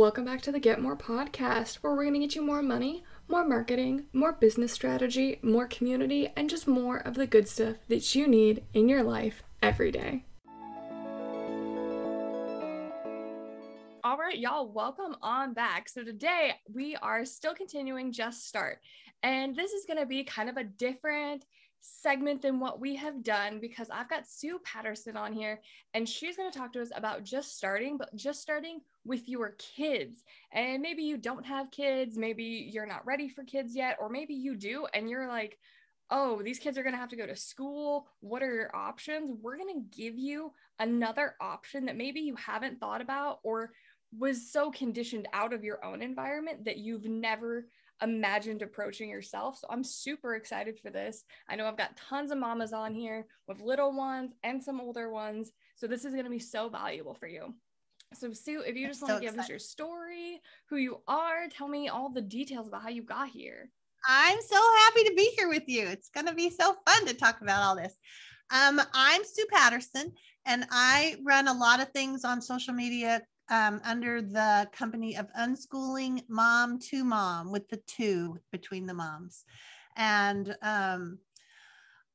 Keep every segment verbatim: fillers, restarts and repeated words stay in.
Welcome back to the Get More Podcast, where we're going to get you more money, more marketing, more business strategy, more community, and just more of the good stuff that you need in your life every day. All right, y'all, welcome on back. So today we are still continuing Just Start, and this is going to be kind of a different segment than what we have done because I've got Sue Patterson on here, and she's going to talk to us about just starting, but just starting with your kids. And maybe you don't have kids, maybe you're not ready for kids yet, or maybe you do and you're like, oh, these kids are going to have to go to school. What are your options? We're going to give you another option that maybe you haven't thought about or was so conditioned out of your own environment that you've never imagined approaching yourself. So I'm super excited for this. I know I've got tons of mamas on here with little ones and some older ones. So this is going to be so valuable for you. So Sue, if you just want to give us your story, who you are, tell me all the details about how you got here. I'm so happy to be here with you. It's going to be so fun to talk about all this. Um, I'm Sue Patterson, and I run a lot of things on social media Um, under the company of Unschooling Mom to Mom, with the two between the moms. And um,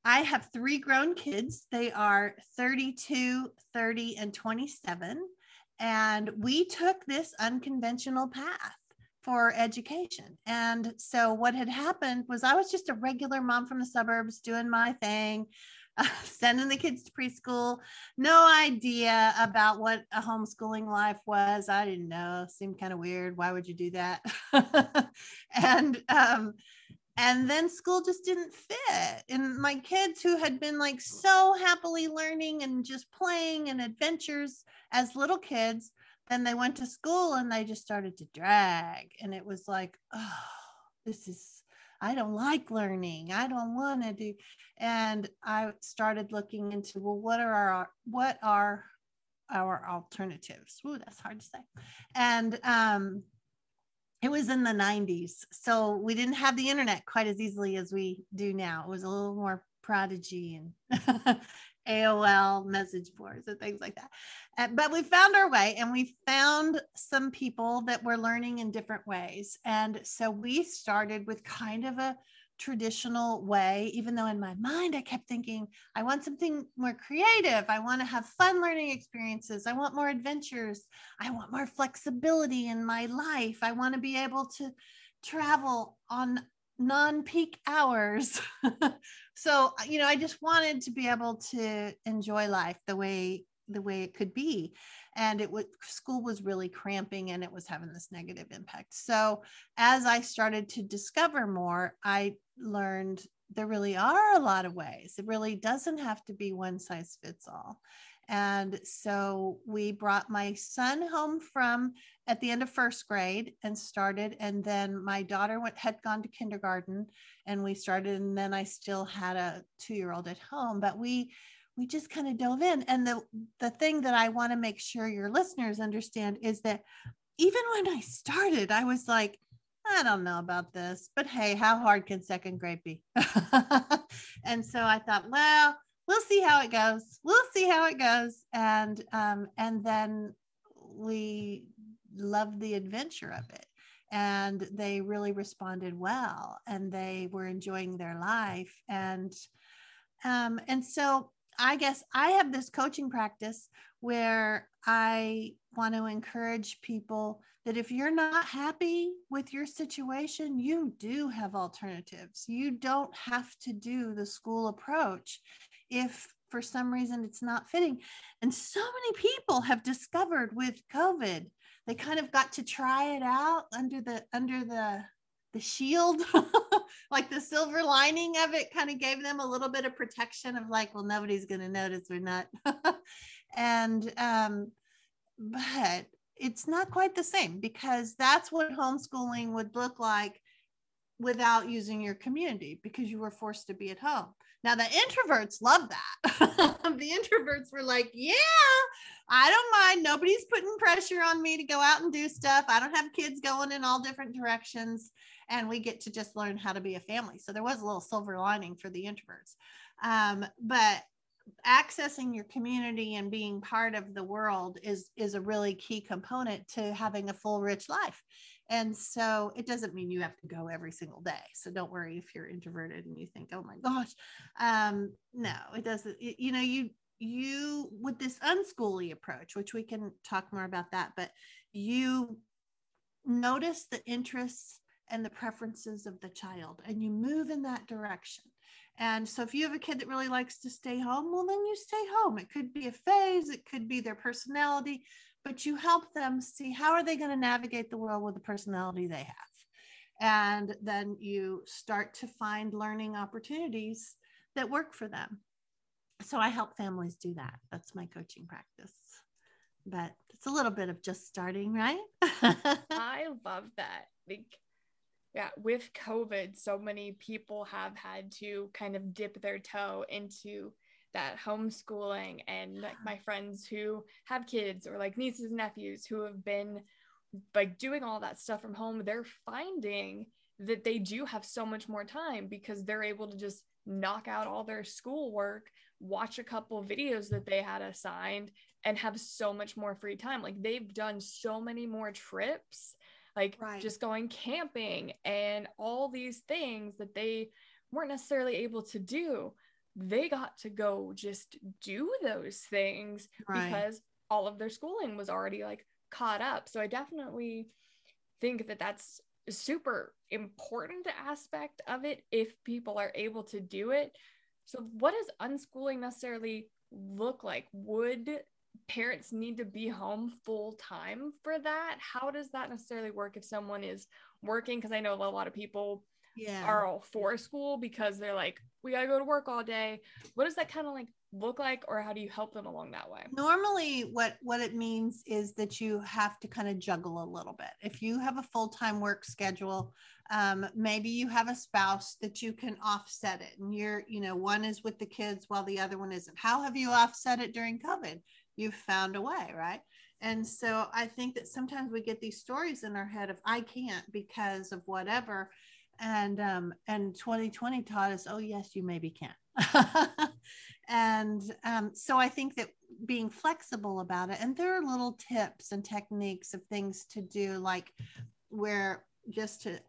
I have three grown kids. They are thirty-two, thirty, and twenty-seven. And we took this unconventional path for education. And so what had happened was I was just a regular mom from the suburbs doing my thing, Uh, sending the kids to preschool, no idea about what a homeschooling life was. I didn't know, seemed kind of weird. Why would you do that? and, um, and then school just didn't fit. And my kids, who had been like so happily learning and just playing and adventures as little kids, then they went to school and they just started to drag. And it was like, oh, this is, I don't like learning. I don't want to do. And I started looking into, well, what are our, what are our alternatives? Ooh, that's hard to say. And um, it was in the nineties. So we didn't have the internet quite as easily as we do now. It was a little more Prodigy and A O L message boards and things like that. Uh, but we found our way, and we found some people that were learning in different ways. And so we started with kind of a traditional way, even though in my mind, I kept thinking, I want something more creative. I want to have fun learning experiences. I want more adventures. I want more flexibility in my life. I want to be able to travel on non-peak hours. So, you know, I just wanted to be able to enjoy life the way, the way it could be. And it was, school was really cramping, and it was having this negative impact. So as I started to discover more, I learned there really are a lot of ways. It really doesn't have to be one size fits all. And so we brought my son home from at the end of first grade and started, and then my daughter went, had gone to kindergarten, and we started, and then I still had a two-year-old at home, but we, we just kind of dove in. And the, the thing that I want to make sure your listeners understand is that even when I started, I was like, I don't know about this, but hey, how hard can second grade be? And so I thought, well, we'll see how it goes. We'll see how it goes. And, um, and then we loved the adventure of it, and they really responded well, and they were enjoying their life. And, um, and so I guess I have this coaching practice where I want to encourage people that if you're not happy with your situation, you do have alternatives. You don't have to do the school approach if for some reason it's not fitting. And so many people have discovered with COVID, they kind of got to try it out under the, under the, the shield, like the silver lining of it kind of gave them a little bit of protection of like, well, nobody's going to notice or not. and, um, but it's not quite the same, because that's what homeschooling would look like without using your community, because you were forced to be at home. Now the introverts love that. The introverts were like, yeah, I don't mind. Nobody's putting pressure on me to go out and do stuff. I don't have kids going in all different directions, and we get to just learn how to be a family. So there was a little silver lining for the introverts. Um, but accessing your community and being part of the world is is a really key component to having a full, rich life. And so it doesn't mean you have to go every single day. So don't worry if you're introverted and you think, oh my gosh, um, no, it doesn't. You know, you you with this unschooling approach, which we can talk more about that, but you notice the interests and the preferences of the child, and you move in that direction. And so if you have a kid that really likes to stay home, well, then you stay home. It could be a phase, it could be their personality, but you help them see how are they going to navigate the world with the personality they have. And then you start to find learning opportunities that work for them. So I help families do that. That's my coaching practice. But it's a little bit of just starting, right? I love that. Like, yeah, with COVID, so many people have had to kind of dip their toe into that homeschooling. And like my friends who have kids or like nieces and nephews who have been like doing all that stuff from home, they're finding that they do have so much more time because they're able to just knock out all their schoolwork, watch a couple videos that they had assigned, and have so much more free time. Like they've done so many more trips, like right. just going camping and all these things that they weren't necessarily able to do. They got to go just do those things right. because all of their schooling was already like caught up. So I definitely think that that's a super important aspect of it if people are able to do it. So what does unschooling necessarily look like? Would parents need to be home full time for that? How does that necessarily work if someone is working? Because I know a lot of people yeah. are all for school because they're like, we gotta go to work all day. What does that kind of like look like, or how do you help them along that way? Normally what what it means is that you have to kind of juggle a little bit. If you have a full-time work schedule, um, maybe you have a spouse that you can offset it, and you're, you know, one is with the kids while the other one isn't. How have you offset it during COVID? You've found a way, right? And so I think that sometimes we get these stories in our head of I can't because of whatever. And um, and twenty twenty taught us, oh, yes, you maybe can. And um, so I think that being flexible about it, and there are little tips and techniques of things to do, like where just to,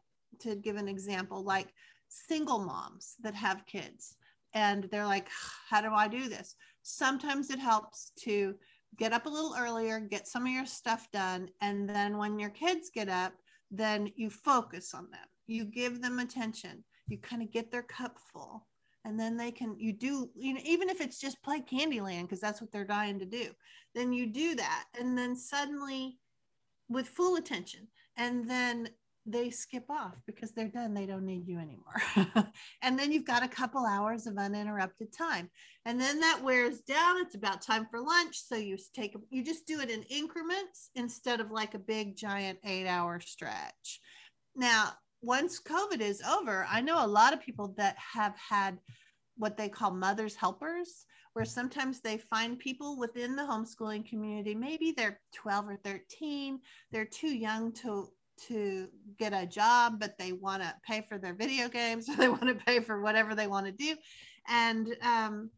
to give an example, like single moms that have kids and they're like, how do I do this? Sometimes it helps to get up a little earlier, get some of your stuff done. And then when your kids get up, then you focus on them. You give them attention. You kind of get their cup full, and then they can, you do, you know, even if it's just play Candyland, because that's what they're dying to do, then you do that. And then suddenly with full attention, and then they skip off because they're done. They don't need you anymore. And then you've got a couple hours of uninterrupted time. And then that wears down. It's about time for lunch. So you take, you just do it in increments instead of like a big giant eight hour stretch. Now, once COVID is over, I know a lot of people that have had what they call mother's helpers, where sometimes they find people within the homeschooling community. Maybe they're twelve or thirteen. They're too young to to get a job, but they want to pay for their video games, or they want to pay for whatever they want to do. And, um,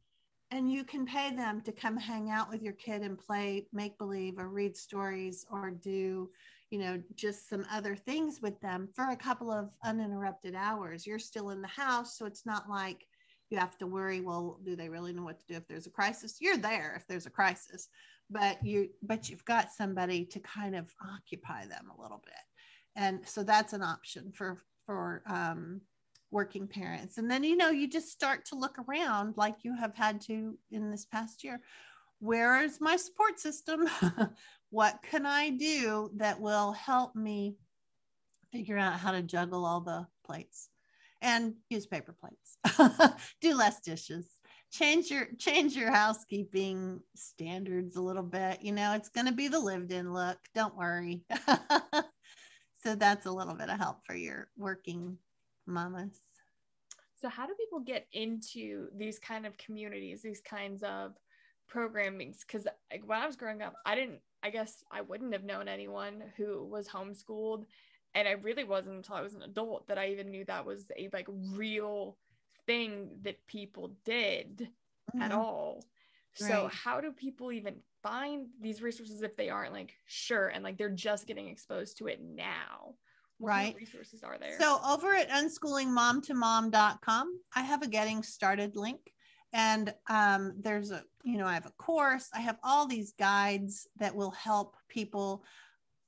and you can pay them to come hang out with your kid and play make-believe or read stories or do, you know, just some other things with them for a couple of uninterrupted hours. You're still in the house. So it's not like you have to worry, well, do they really know what to do if there's a crisis? You're there if there's a crisis, but you, but you've got somebody to kind of occupy them a little bit. And so that's an option for, for um, working parents. And then, you know, you just start to look around like you have had to in this past year. Where is my support system? What can I do that will help me figure out how to juggle all the plates, and use paper plates, do less dishes, change your, change your housekeeping standards a little bit. You know, it's going to be the lived in look. Don't worry. So that's a little bit of help for your working mamas. So how do people get into these kind of communities, these kinds of programmings? Because like, when I was growing up, I didn't, I guess I wouldn't have known anyone who was homeschooled. And I really wasn't until I was an adult that I even knew that was a like real thing that people did. mm-hmm. at all. Right. So how do people even find these resources if they aren't like sure and like they're just getting exposed to it now? What right. resources are there? So over at unschooling mom to mom dot com, I have a getting started link. And um, there's a, you know, I have a course, I have all these guides that will help people.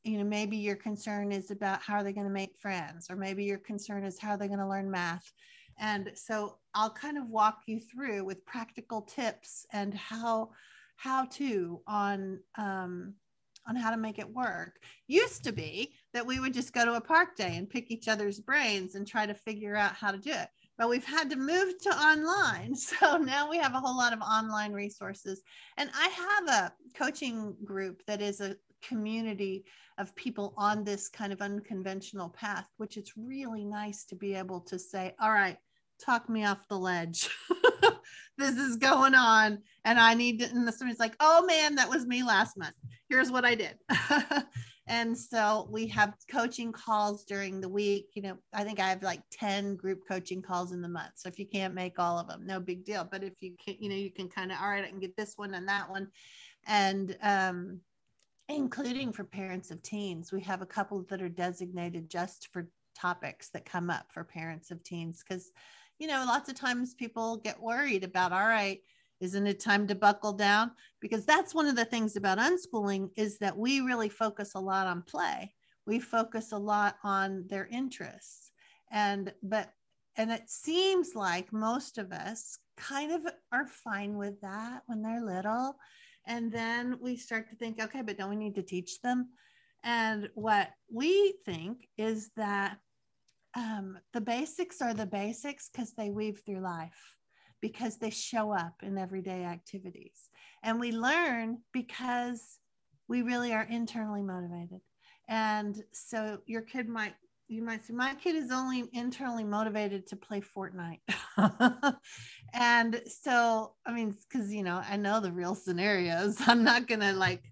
You know, maybe your concern is about how are they going to make friends, or maybe your concern is how they're going to learn math. And so I'll kind of walk you through with practical tips and how, how to on, um, on how to make it work. Used to be that we would just go to a park day and pick each other's brains and try to figure out how to do it. But we've had to move to online. So now we have a whole lot of online resources. And I have a coaching group that is a community of people on this kind of unconventional path, which it's really nice to be able to say, all right, talk me off the ledge. This is going on. And I need to, and somebody's like, oh man, that was me last month. Here's what I did. And so we have coaching calls during the week. You know, I think I have like ten group coaching calls in the month. So if you can't make all of them, no big deal. But if you can, you know, you can kind of, all right, I can get this one and that one. And um, including for parents of teens, we have a couple that are designated just for topics that come up for parents of teens. Because, you know, lots of times people get worried about, all right, isn't it time to buckle down? Because that's one of the things about unschooling is that we really focus a lot on play. We focus a lot on their interests. And, but, and it seems like most of us kind of are fine with that when they're little. And then we start to think, okay, but don't we need to teach them? And what we think is that um, the basics are the basics because they weave through life, because they show up in everyday activities. And we learn because we really are internally motivated. And so your kid might, you might say, my kid is only internally motivated to play Fortnite. And so, I mean, because, you know, I know the real scenarios. I'm not going to like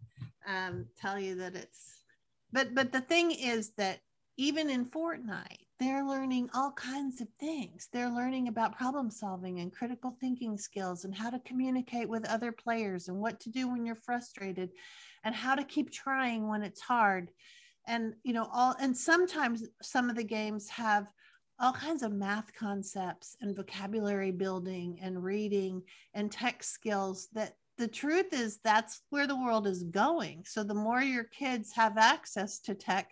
um, tell you that it's, but, but the thing is that even in Fortnite, they're learning all kinds of things. They're learning about problem solving and critical thinking skills and how to communicate with other players and what to do when you're frustrated and how to keep trying when it's hard. And, you know, all, and sometimes some of the games have all kinds of math concepts and vocabulary building and reading and tech skills that the truth is that's where the world is going. So the more your kids have access to tech,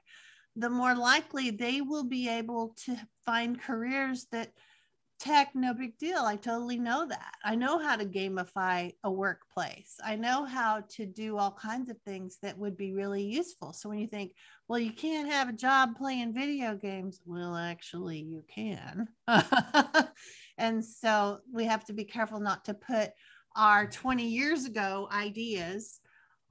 the more likely they will be able to find careers that tech, no big deal. I totally know that. I know how to gamify a workplace. I know how to do all kinds of things that would be really useful. So when you think, well, you can't have a job playing video games. Well, actually you can. And so we have to be careful not to put our twenty years ago ideas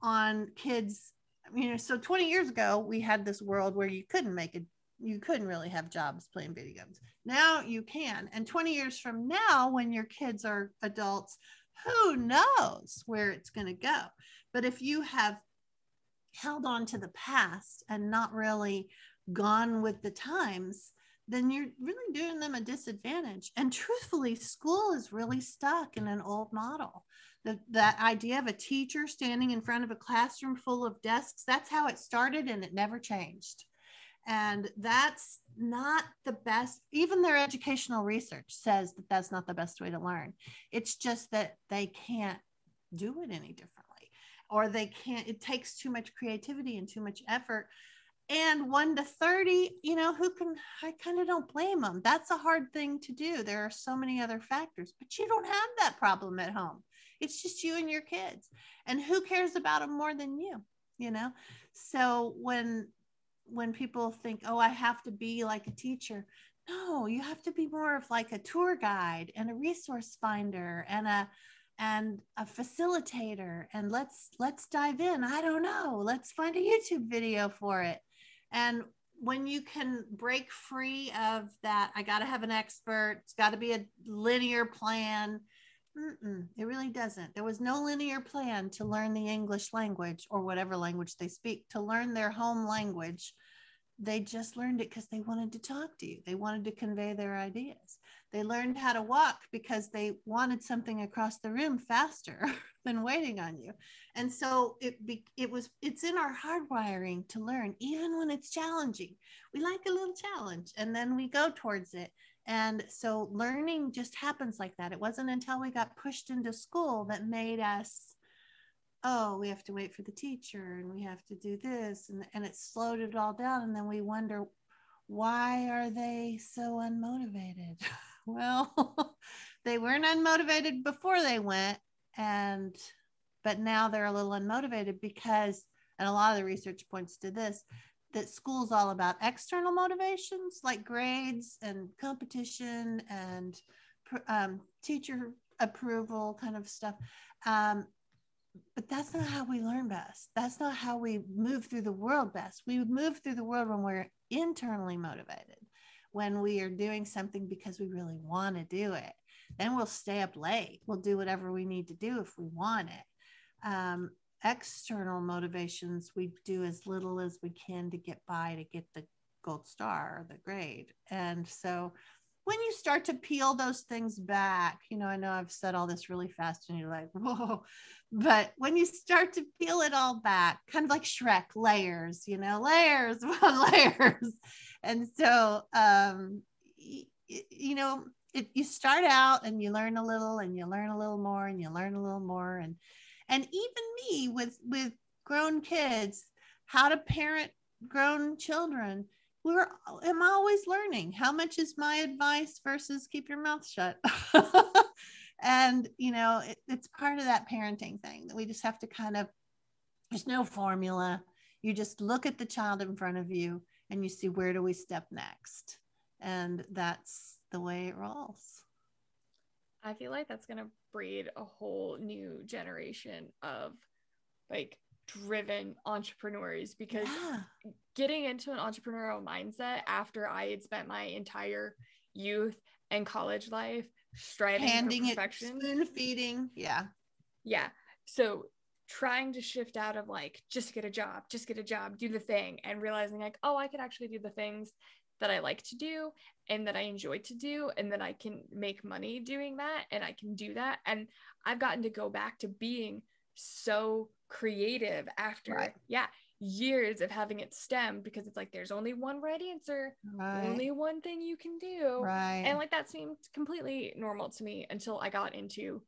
on kids. You know, so twenty years ago, we had this world where you couldn't make it, you couldn't really have jobs playing video games. Now you can. And twenty years from now, when your kids are adults, who knows where it's going to go. But if you have held on to the past and not really gone with the times, then you're really doing them a disadvantage. And truthfully, school is really stuck in an old model. The, that idea of a teacher standing in front of a classroom full of desks, that's how it started and it never changed. And that's not the best, even their educational research says that that's not the best way to learn. It's just that they can't do it any differently, or they can't, it takes too much creativity and too much effort. And one to thirty, you know, who can, I kind of don't blame them. That's a hard thing to do. There are so many other factors, but you don't have that problem at home. It's just you and your kids, and who cares about them more than you, you know? So when, when people think, oh, I have to be like a teacher. No, you have to be more of like a tour guide and a resource finder and a, and a facilitator. And let's, let's dive in. I don't know. Let's find a YouTube video for it. And when you can break free of that, I got to have an expert. It's got to be a linear plan. Mm-mm, it really doesn't. There was no linear plan to learn the English language or whatever language they speak, to learn their home language. They just learned it because they wanted to talk to you. They wanted to convey their ideas. They learned how to walk because they wanted something across the room faster than waiting on you. And so it it was it's in our hardwiring to learn, even when it's challenging. We like a little challenge and then we go towards it. And so learning just happens like that. It wasn't until we got pushed into school that made us, oh, we have to wait for the teacher and we have to do this. And, and it slowed it all down. And then we wonder, why are they so unmotivated? Well, they weren't unmotivated before they went. And, but now they're a little unmotivated because, and a lot of the research points to this, that school's all about external motivations like grades and competition and um, teacher approval kind of stuff. Um, but that's not how we learn best. That's not how we move through the world best. We move through the world when we're internally motivated, when we are doing something because we really want to do it. Then we'll stay up late. We'll do whatever we need to do if we want it. Um, external motivations, we do as little as we can to get by, to get the gold star or the grade. And so when you start to peel those things back, you know, I know I've said all this really fast and you're like, whoa, but when you start to peel it all back, kind of like Shrek, layers, you know, layers upon layers. And so, um, y- you know, it, you start out and you learn a little and you learn a little more and you learn a little more. And, and even me with, with grown kids, how to parent grown children, We're, I'm always learning. How much is my advice versus keep your mouth shut? And, you know, it, it's part of that parenting thing that we just have to kind of, there's no formula. You just look at the child in front of you and you see, where do we step next? And that's the way it rolls. I feel like that's going to breed a whole new generation of like driven entrepreneurs, because yeah. Getting into an entrepreneurial mindset after I had spent my entire youth and college life striving Handing for perfection, it, spoon feeding, yeah, yeah. So trying to shift out of like just get a job, just get a job, do the thing, and realizing like, oh, I could actually do the things that I like to do and that I enjoy to do, and that I can make money doing that, and I can do that, and I've gotten to go back to being so creative after right. yeah years of having it stemmed, because it's like there's only one right answer, right. only one thing you can do, right. And like that seemed completely normal to me until I got into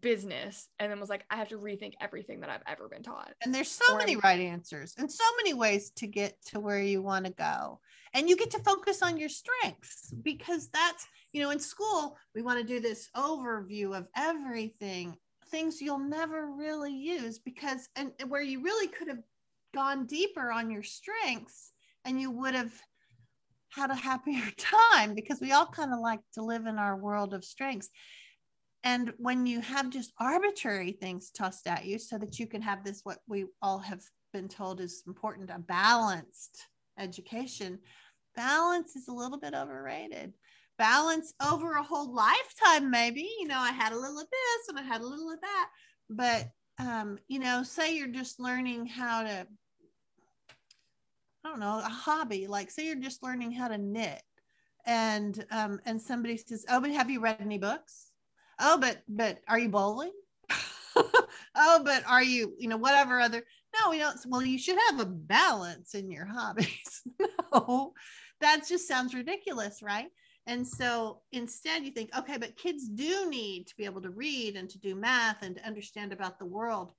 business and then was like, I have to rethink everything that I've ever been taught, and there's so or many I'm- right answers and so many ways to get to where you want to go, and you get to focus on your strengths, because that's, you know, in school we want to do this overview of everything, things you'll never really use, because and where you really could have gone deeper on your strengths and you would have had a happier time, because we all kind of like to live in our world of strengths. And when you have just arbitrary things tossed at you so that you can have this, what we all have been told is important, a balanced education, balance is a little bit overrated. Balance over a whole lifetime, maybe, you know, I had a little of this and I had a little of that, but, um, you know, say you're just learning how to, I don't know, a hobby, like say you're just learning how to knit, and, um, and somebody says, oh, but have you read any books? Oh, but, but are you bowling? Oh, but are you, you know, whatever other, no, we don't, well, you should have a balance in your hobbies. No, that just sounds ridiculous, right? And so instead you think, okay, but kids do need to be able to read and to do math and to understand about the world.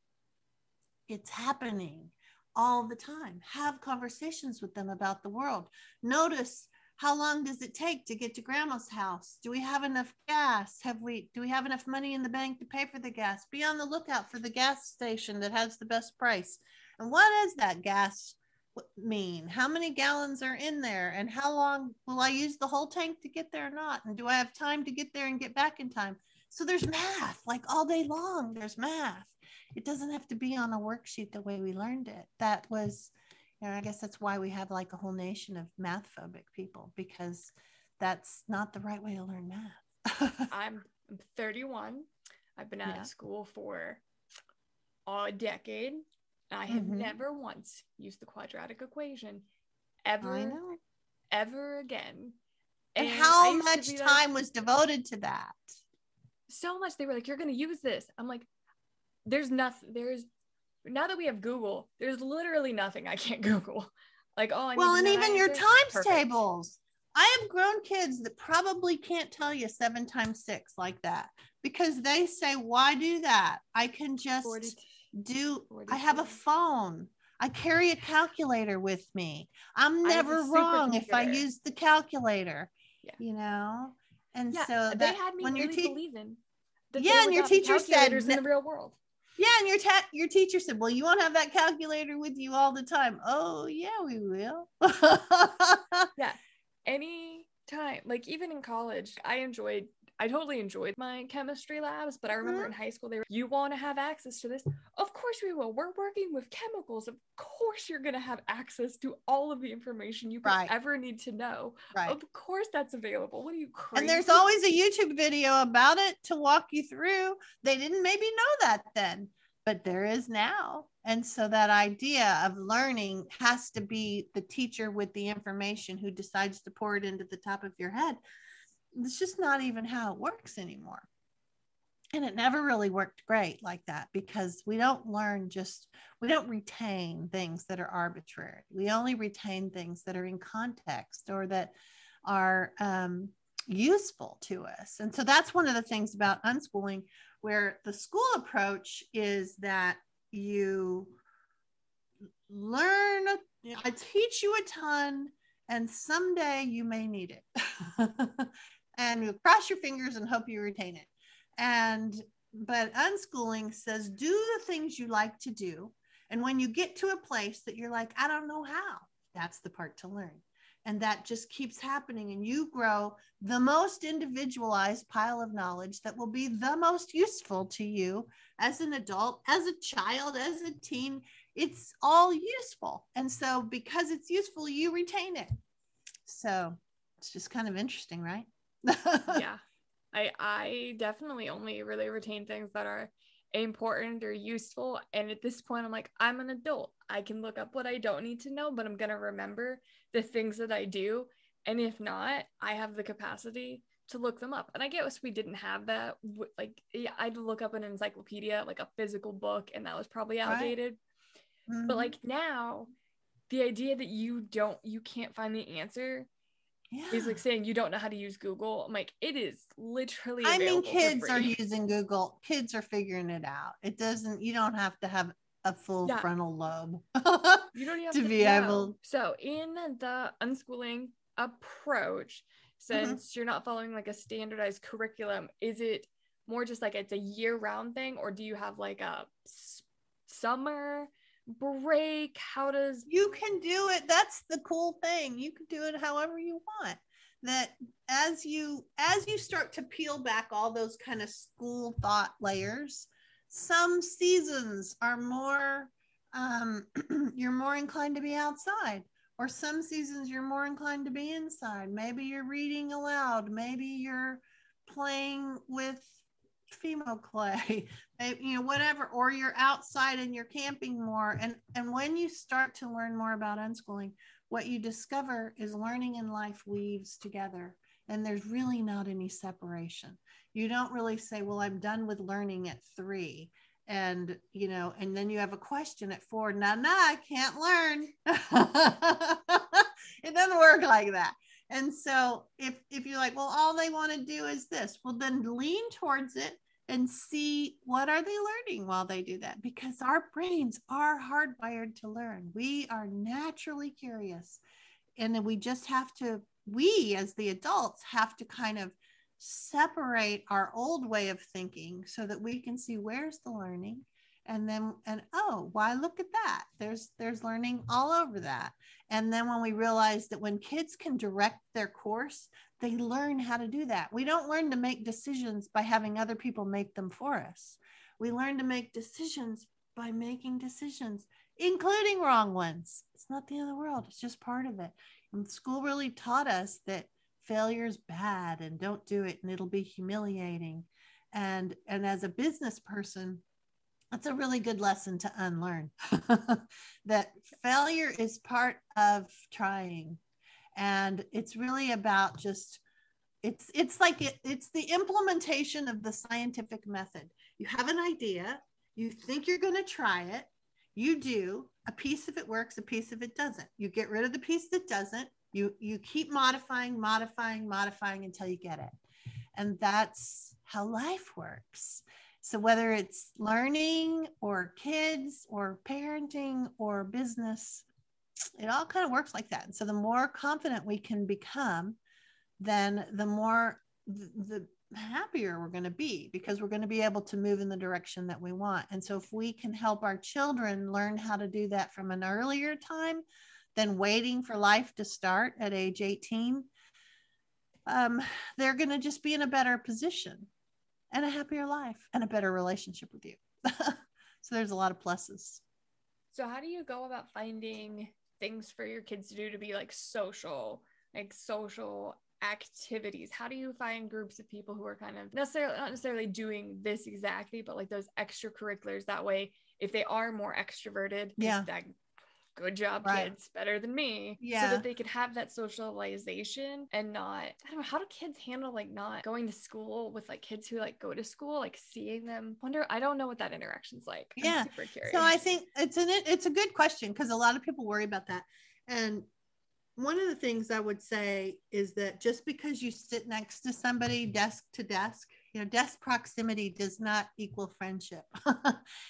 It's happening all the time. Have conversations with them about the world. Notice, how long does it take to get to grandma's house? Do we have enough gas? Have we, do we have enough money in the bank to pay for the gas? Be on the lookout for the gas station that has the best price. And what is that gas mean? How many gallons are in there, and how long will I use the whole tank to get there or not, and do I have time to get there and get back in time? So there's math, like all day long there's math. It doesn't have to be on a worksheet the way we learned it. That was, you know, I guess that's why we have like a whole nation of math phobic people, because that's not the right way to learn math. I'm thirty-one. I've been out yeah. of school for a decade. I have mm-hmm. never once used the quadratic equation ever, ever again. And, and how much time like, was devoted to that? So much. They were like, you're going to use this. I'm like, there's nothing. There's now that we have Google, there's literally nothing I can't Google. Like, oh, I well, and even your times tables. I have grown kids that probably can't tell you seven times six like that because they say, why do that? I can just do, I have a phone. I carry a calculator with me. I'm never wrong if I use the calculator, yeah. you know? And yeah, so that they had me when really te- believing that yeah, and your teacher said in the real world. Yeah, and your ta- your teacher said, well, you won't have that calculator with you all the time. Oh, yeah, we will. yeah. Any time, like even in college, I enjoyed, I totally enjoyed my chemistry labs, but I remember mm-hmm. in high school, they were, you want to have access to this? Of course we will. We're working with chemicals. Of course you're going to have access to all of the information you could right. ever need to know. Right. Of course that's available. What are you crazy? And there's always a YouTube video about it to walk you through. They didn't maybe know that then, but there is now. And so that idea of learning has to be the teacher with the information who decides to pour it into the top of your head. It's just not even how it works anymore. And it never really worked great like that because we don't learn just, we don't retain things that are arbitrary. We only retain things that are in context or that are um, useful to us. And so that's one of the things about unschooling, where the school approach is that you learn, I teach you a ton, and someday you may need it. And you cross your fingers and hope you retain it. And, but unschooling says, do the things you like to do. And when you get to a place that you're like, I don't know how, that's the part to learn. And that just keeps happening. And you grow the most individualized pile of knowledge that will be the most useful to you as an adult, as a child, as a teen. It's all useful. And so because it's useful, you retain it. So it's just kind of interesting, right? yeah, I I definitely only really retain things that are important or useful. And at this point, I'm like, I'm an adult. I can look up what I don't need to know, but I'm going to remember the things that I do. And if not, I have the capacity to look them up. And I guess we didn't have that. Like, yeah, I'd look up an encyclopedia, like a physical book, and that was probably outdated. Right. Mm-hmm. But like now, the idea that you don't, you can't find the answer Yeah. He's like saying you don't know how to use Google. I'm like, it is literally I mean, kids are using Google. Kids are figuring it out. It doesn't, you don't have to have a full yeah. frontal lobe you don't have to, to be know. able. So in the unschooling approach, since mm-hmm. you're not following like a standardized curriculum, is it more just like it's a year-round thing, or do you have like a s- summer break? How does you can do it? That's the cool thing. You can do it however you want. That as you as you start to peel back all those kind of school thought layers, some seasons are more um you're more inclined to be outside, or some seasons you're more inclined to be inside. Maybe you're reading aloud, maybe you're playing with Femo clay, you know, whatever, or you're outside and you're camping more. And and when you start to learn more about unschooling, what you discover is learning and life weaves together, and there's really not any separation. You don't really say, well, I'm done with learning at three, and you know, and then you have a question at four. Nah, nah, I can't learn. It doesn't work like that. And so if, if you're like, well, all they want to do is this, well, then lean towards it and see what are they learning while they do that? Because our brains are hardwired to learn. We are naturally curious. And then we just have to, we as the adults have to kind of separate our old way of thinking so that we can see where's the learning. And then, and oh, why look at that? There's there's learning all over that. And then when we realize that when kids can direct their course, they learn how to do that. We don't learn to make decisions by having other people make them for us. We learn to make decisions by making decisions, including wrong ones. It's not the end of the world. It's just part of it. And school really taught us that failure is bad and don't do it and it'll be humiliating. And, and as a business person, that's a really good lesson to unlearn that failure is part of trying. And it's really about just It's it's like it, it's the implementation of the scientific method. You have an idea, you think you're going to try it, you do, a piece of it works, a piece of it doesn't. You get rid of the piece that doesn't, you you keep modifying, modifying, modifying until you get it. And that's how life works. So whether it's learning or kids or parenting or business, it all kind of works like that. And so the more confident we can become, then the more, the happier we're going to be, because we're going to be able to move in the direction that we want. And so if we can help our children learn how to do that from an earlier time than waiting for life to start at age eighteen, um, they're going to just be in a better position and a happier life and a better relationship with you. So there's a lot of pluses. So how do you go about finding things for your kids to do to be like social, like social activities? How do you find groups of people who are kind of necessarily not necessarily doing this exactly, but like those extracurriculars? That way, if they are more extroverted, yeah, that, good job, right, kids, better than me. Yeah. So that they could have that socialization and not, I don't know, how do kids handle like not going to school with like kids who like go to school, like seeing them? Wonder, I don't know what that interaction's like. Yeah. I'm super curious. So I think it's an, it's a good question, because a lot of people worry about that. And one of the things I would say is that just because you sit next to somebody desk to desk, you know, desk proximity does not equal friendship.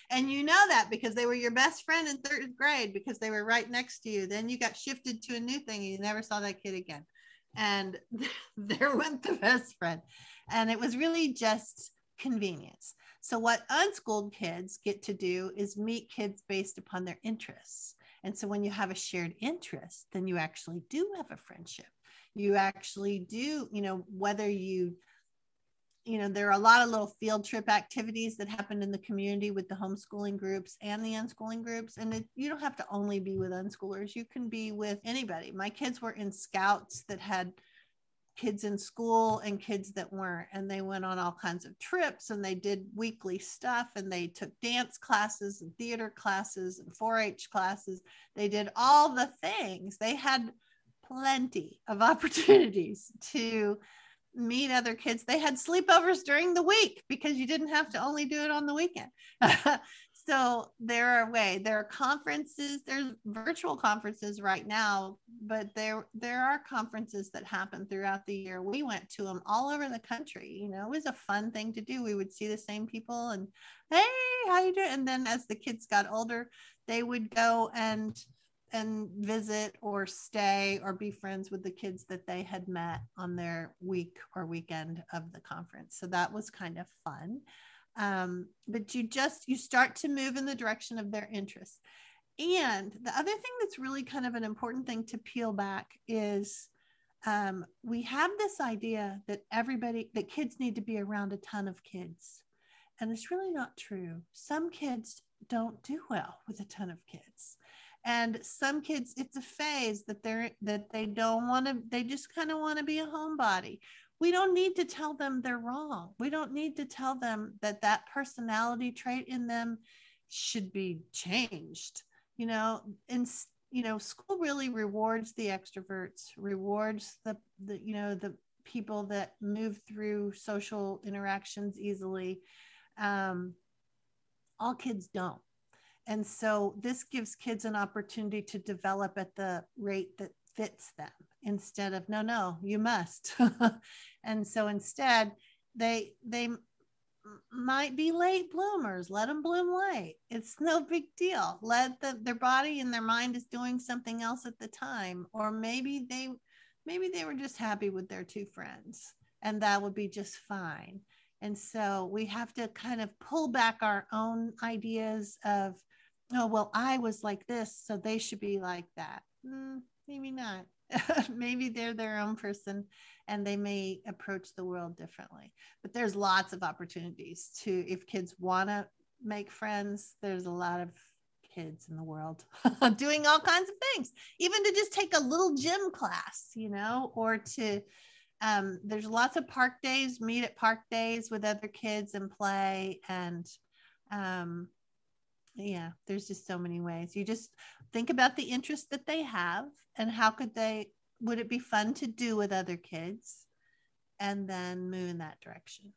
And you know that because they were your best friend in third grade because they were right next to you. Then you got shifted to a new thing and you never saw that kid again. And there went the best friend. And it was really just convenience. So what unschooled kids get to do is meet kids based upon their interests. And so when you have a shared interest, then you actually do have a friendship. You actually do, you know, whether you, you know, there are a lot of little field trip activities that happen in the community with the homeschooling groups and the unschooling groups. And it, you don't have to only be with unschoolers. You can be with anybody. My kids were in scouts that had kids in school and kids that weren't, and they went on all kinds of trips and they did weekly stuff and they took dance classes and theater classes and four H classes. They did all the things. They had plenty of opportunities to meet other kids. They had sleepovers during the week because you didn't have to only do it on the weekend. So there are ways, there are conferences, there's virtual conferences right now, but there, there are conferences that happen throughout the year. We went to them all over the country. You know, it was a fun thing to do. We would see the same people and, hey, how you doing? And then as the kids got older, they would go and, and visit or stay or be friends with the kids that they had met on their week or weekend of the conference. So that was kind of fun. Um, but you just, you start to move in the direction of their interests. And the other thing that's really kind of an important thing to peel back is, um, we have this idea that everybody, that kids need to be around a ton of kids. And it's really not true. Some kids don't do well with a ton of kids. And some kids, it's a phase that they're, that they don't want to, they just kind of want to be a homebody. We don't need to tell them they're wrong. We don't need to tell them that that personality trait in them should be changed. You know, and, you know, school really rewards the extroverts, rewards the, the, you know, the people that move through social interactions easily. Um, all kids don't. And so this gives kids an opportunity to develop at the rate that fits them, instead of no, no, you must. And so instead they, they might be late bloomers. Let them bloom late. It's no big deal. Let the, their body and their mind is doing something else at the time. Or maybe they, maybe they were just happy with their two friends and that would be just fine. And so we have to kind of pull back our own ideas of, oh, well, I was like this, so they should be like that. Mm, maybe not. Maybe they're their own person and they may approach the world differently. But there's lots of opportunities to, if kids want to make friends, there's a lot of kids in the world doing all kinds of things, even to just take a little gym class, you know, or to, um, there's lots of park days, meet at park days with other kids and play. And, um, yeah, there's just so many ways. You just think about the interest that they have and how could they, would it be fun to do with other kids? and then move in that direction.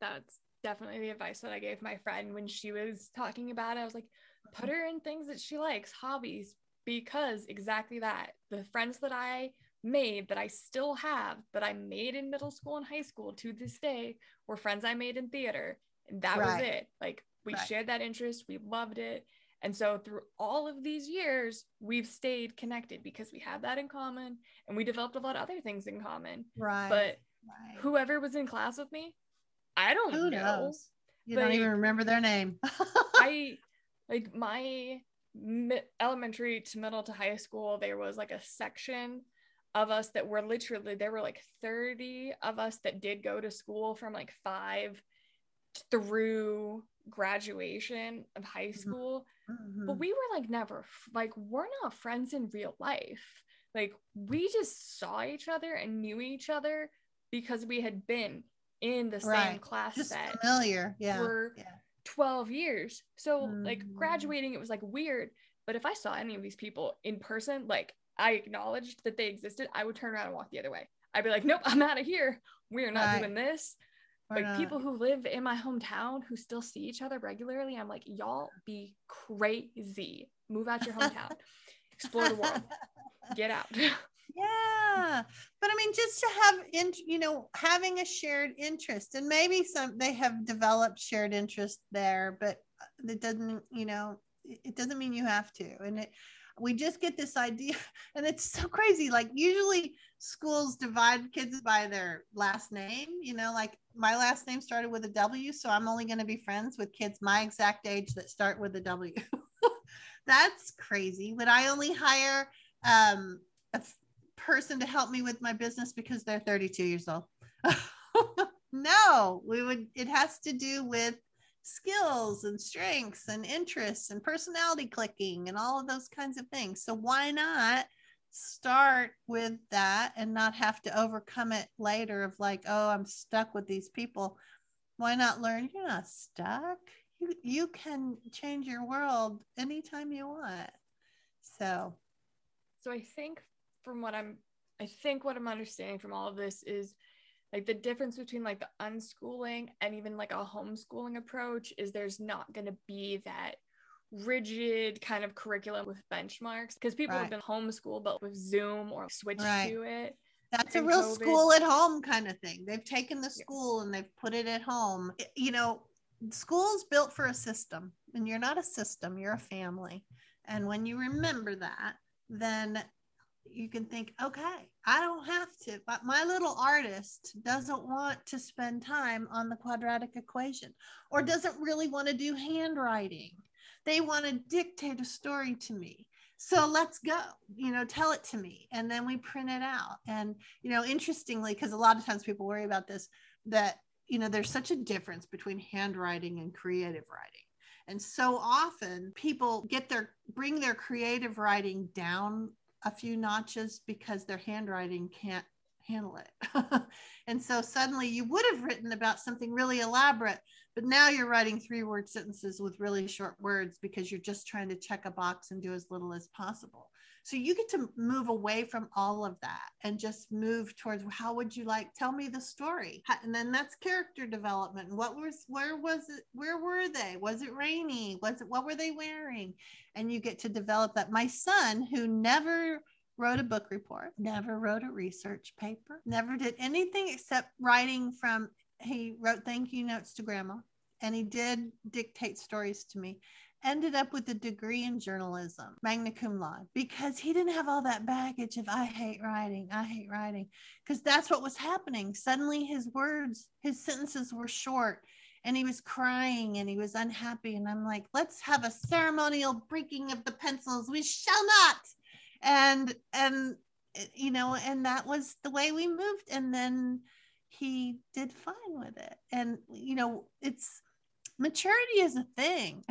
That's definitely the advice that I gave my friend when she was talking about it. I was like, put her in things that she likes, hobbies, because exactly that. The friends that I made, that I still have, that I made in middle school and high school to this day, were friends I made in theater. And that right. was it. Like, we right. shared that interest. We loved it. And so through all of these years, we've stayed connected because we had that in common, and we developed a lot of other things in common. Right. But right. whoever was in class with me, I don't Who know. Knows? You but don't even remember their name. I like my mi- elementary to middle to high school, there was like a section of us that were literally, there were like thirty of us that did go to school from like five through graduation of high school. Mm-hmm. But we were like never, like, we're not friends in real life. Like, we just saw each other and knew each other because we had been in the right. same class just set familiar. Yeah. for yeah. twelve years. So mm-hmm. like graduating, it was like weird. But if I saw any of these people in person, like, I acknowledged that they existed, I would turn around and walk the other way. I'd be like, nope, I'm out of here. We're not right. doing this. We're like not. People who live in my hometown who still see each other regularly, I'm like, y'all be crazy. Move out your hometown. Explore the world. Get out. Yeah. But I mean, just to have, in, you know, having a shared interest, and maybe some, they have developed shared interest there, but it doesn't, you know, it doesn't mean you have to. And it, we just get this idea, and it's so crazy. Like, usually schools divide kids by their last name, you know, like my last name started with a W, so I'm only going to be friends with kids my exact age that start with a W. That's crazy. Would I only hire um, a f- person to help me with my business because they're thirty-two years old? No, we would, it has to do with skills and strengths and interests and personality clicking and all of those kinds of things. So why not start with that and not have to overcome it later of like, oh, I'm stuck with these people. Why not learn? You're not stuck. You, you can change your world anytime you want. So. So I think from what I'm, I think what I'm understanding from all of this is, like, the difference between like the unschooling and even like a homeschooling approach is there's not going to be that rigid kind of curriculum with benchmarks, because people right. have been homeschooled, but with Zoom or switched right. to it. That's a real COVID. School at home kind of thing. They've taken the school yes. and they've put it at home. It, you know, school's built for a system, and you're not a system, you're a family. And when you remember that, then you can think, okay, I don't have to, but my little artist doesn't want to spend time on the quadratic equation, or doesn't really want to do handwriting. They want to dictate a story to me. So let's go, you know, tell it to me. And then we print it out. And, you know, interestingly, because a lot of times people worry about this, that, you know, there's such a difference between handwriting and creative writing. And so often people get their, bring their creative writing down a few notches because their handwriting can't handle it. And so suddenly you would have written about something really elaborate, but now you're writing three word sentences with really short words because you're just trying to check a box and do as little as possible. So you get to move away from all of that and just move towards, how would you like, tell me the story. And then that's character development. What was, where was it? Where were they? Was it rainy? Was it, what were they wearing? And you get to develop that. My son, who never wrote a book report, never wrote a research paper, never did anything except writing from, he wrote thank you notes to grandma, and he did dictate stories to me. Ended up with a degree in journalism, magna cum laude, because he didn't have all that baggage of I hate writing, I hate writing, because that's what was happening. Suddenly his words, his sentences were short, and he was crying and he was unhappy. And I'm like, let's have a ceremonial breaking of the pencils. We shall not. And, and, you know, and that was the way we moved. And then he did fine with it. And, you know, it's, maturity is a thing.